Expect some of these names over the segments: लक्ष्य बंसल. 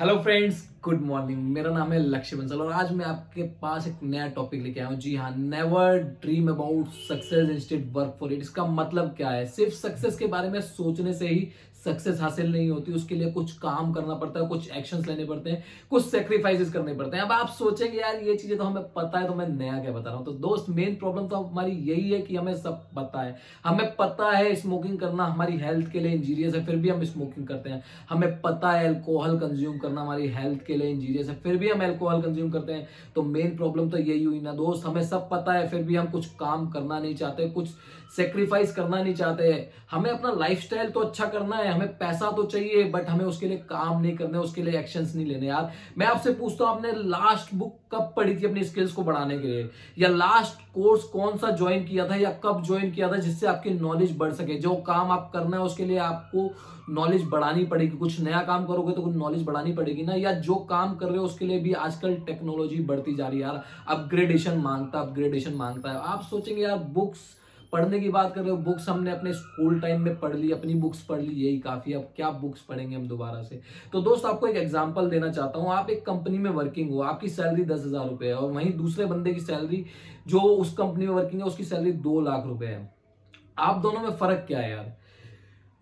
Hello friends, good morning. मेरा नाम है लक्ष्य बंसल और आज मैं आपके पास एक नया टॉपिक लेके आया हूँ। जी हाँ, never dream about success, instead work for it. इसका मतलब क्या है? सिर्फ सक्सेस के बारे में सोचने से ही सक्सेस हासिल नहीं होती, उसके लिए कुछ काम करना पड़ता है, कुछ एक्शंस लेने पड़ते हैं, कुछ सेक्रीफाइसेस करने पड़ते हैं। अब आप सोचेंगे यार ये चीजें तो हमें पता है, तो मैं नया क्या बता रहा हूँ। तो दोस्त, मेन प्रॉब्लम तो हमारी यही है कि हमें सब पता है। हमें पता है स्मोकिंग करना हमारी हेल्थ के लिए इंजीरियस है, फिर भी हम स्मोकिंग करते हैं। हमें पता है अल्कोहल कंज्यूम करना हमारी हेल्थ के लिए इंजीरियस है, फिर भी हम अल्कोहल कंज्यूम करते हैं। तो मेन प्रॉब्लम तो यही हुई ना दोस्त, हमें सब पता है फिर भी हम कुछ काम करना नहीं चाहते, कुछ सेक्रीफाइस करना नहीं चाहते। हमें अपना लाइफस्टाइल तो अच्छा करना है, हमें पैसा तो चाहिए, बट हमें उसके लिए काम नहीं करने, उसके लिए एक्शंस नहीं लेने। यार मैं आपसे पूछता हूं, आपने लास्ट बुक कब पढ़ी थी अपनी स्किल्स को बढ़ाने के लिए, या लास्ट कोर्स कौन सा ज्वाइन किया था, या कब ज्वाइन किया था जिससे आपकी नॉलेज बढ़ सके। जो काम आप करना है उसके लिए आपको नॉलेज बढ़ानी पड़ेगी। कुछ नया काम करोगे तो कुछ नॉलेज बढ़ानी पड़ेगी ना। या जो काम कर रहे हो उसके लिए भी आजकल टेक्नोलॉजी बढ़ती जा रही है यार, अपग्रेडेशन मांगता है। आप सोचेंगे यार बुक्स पढ़ने की बात कर रहे हो, बुक्स हमने अपने स्कूल टाइम में पढ़ ली, अपनी बुक्स पढ़ ली, यही काफ़ी, अब क्या बुक्स पढ़ेंगे हम दोबारा से। तो दोस्त, आपको एक एग्जांपल देना चाहता हूँ। आप एक कंपनी में वर्किंग हो, आपकी सैलरी 10,000 रुपये है, और वहीं दूसरे बंदे की सैलरी जो उस कंपनी में वर्किंग है उसकी सैलरी 2,00,000 रुपये है। आप दोनों में फर्क क्या है यार?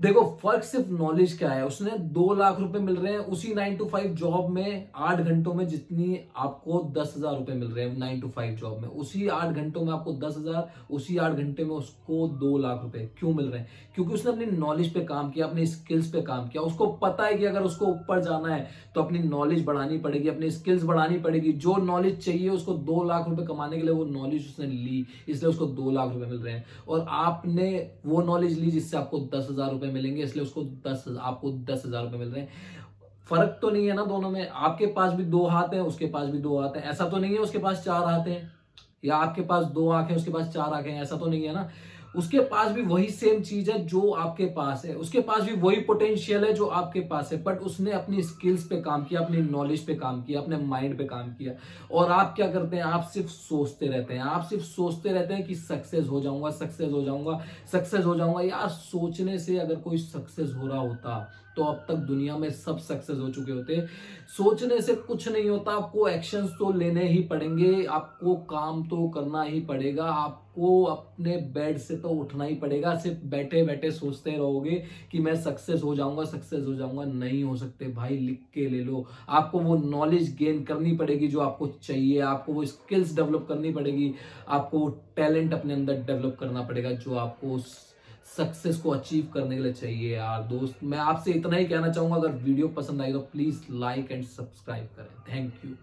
देखो, फर्क सिर्फ नॉलेज क्या है। उसने 2,00,000 रुपए मिल रहे हैं, उसी 9 to 5 जॉब में 8 घंटों में जितनी आपको 10,000 रुपए मिल रहे हैं 9 to 5 जॉब में, उसी 8 घंटों में आपको 10,000, उसी 8 घंटे में उसको 2,00,000 रुपए क्यों मिल रहे हैं? क्योंकि उसने अपनी नॉलेज पे काम किया, अपनी स्किल्स पे काम किया। उसको पता है कि अगर उसको ऊपर जाना है तो अपनी नॉलेज बढ़ानी पड़ेगी, अपनी स्किल्स बढ़ानी पड़ेगी। जो नॉलेज चाहिए उसको 2,00,000 रुपए कमाने के लिए वो नॉलेज उसने ली, इसलिए उसको 2,00,000 रुपए मिल रहे हैं। और आपने वो नॉलेज ली जिससे आपको 10,000 रुपए मिलेंगे, इसलिए उसको आपको 10,000 रुपए मिल रहे हैं। फर्क तो नहीं है ना दोनों में। आपके पास भी 2 हाथ हैं, उसके पास भी 2 हाथ हैं। ऐसा तो नहीं है उसके पास 4 हाथ हैं, या आपके पास 2 आंखें उसके पास 4 आंखें, ऐसा तो नहीं है ना। उसके पास भी वही सेम चीज है जो आपके पास है, उसके पास भी वही पोटेंशियल है जो आपके पास है, बट उसने अपनी स्किल्स पे काम किया, अपनी नॉलेज पे काम किया, अपने माइंड पे काम किया। और आप क्या करते हैं? आप सिर्फ सोचते रहते हैं, आप सिर्फ सोचते रहते हैं कि सक्सेस हो जाऊंगा। यार सोचने से अगर कोई सक्सेस हो रहा होता तो अब तक दुनिया में सब सक्सेस हो चुके होते। सोचने से कुछ नहीं होता, आपको एक्शंस तो लेने ही पड़ेंगे, आपको काम तो करना ही पड़ेगा, आपको अपने बेड से तो उठना ही पड़ेगा। सिर्फ बैठे बैठे सोचते रहोगे कि मैं सक्सेस हो जाऊंगा, नहीं हो सकते भाई। लिख के ले लो, आपको वो नॉलेज गेन करनी पड़ेगी जो आपको चाहिए, आपको वो स्किल्स डेवलप करनी पड़ेगी, आपको वो टैलेंट अपने अंदर डेवलप करना पड़ेगा जो आपको सक्सेस को अचीव करने के लिए चाहिए। यार दोस्त, मैं आपसे इतना ही कहना चाहूँगा। अगर वीडियो पसंद आई तो प्लीज़ लाइक एंड सब्सक्राइब करें। Thank you.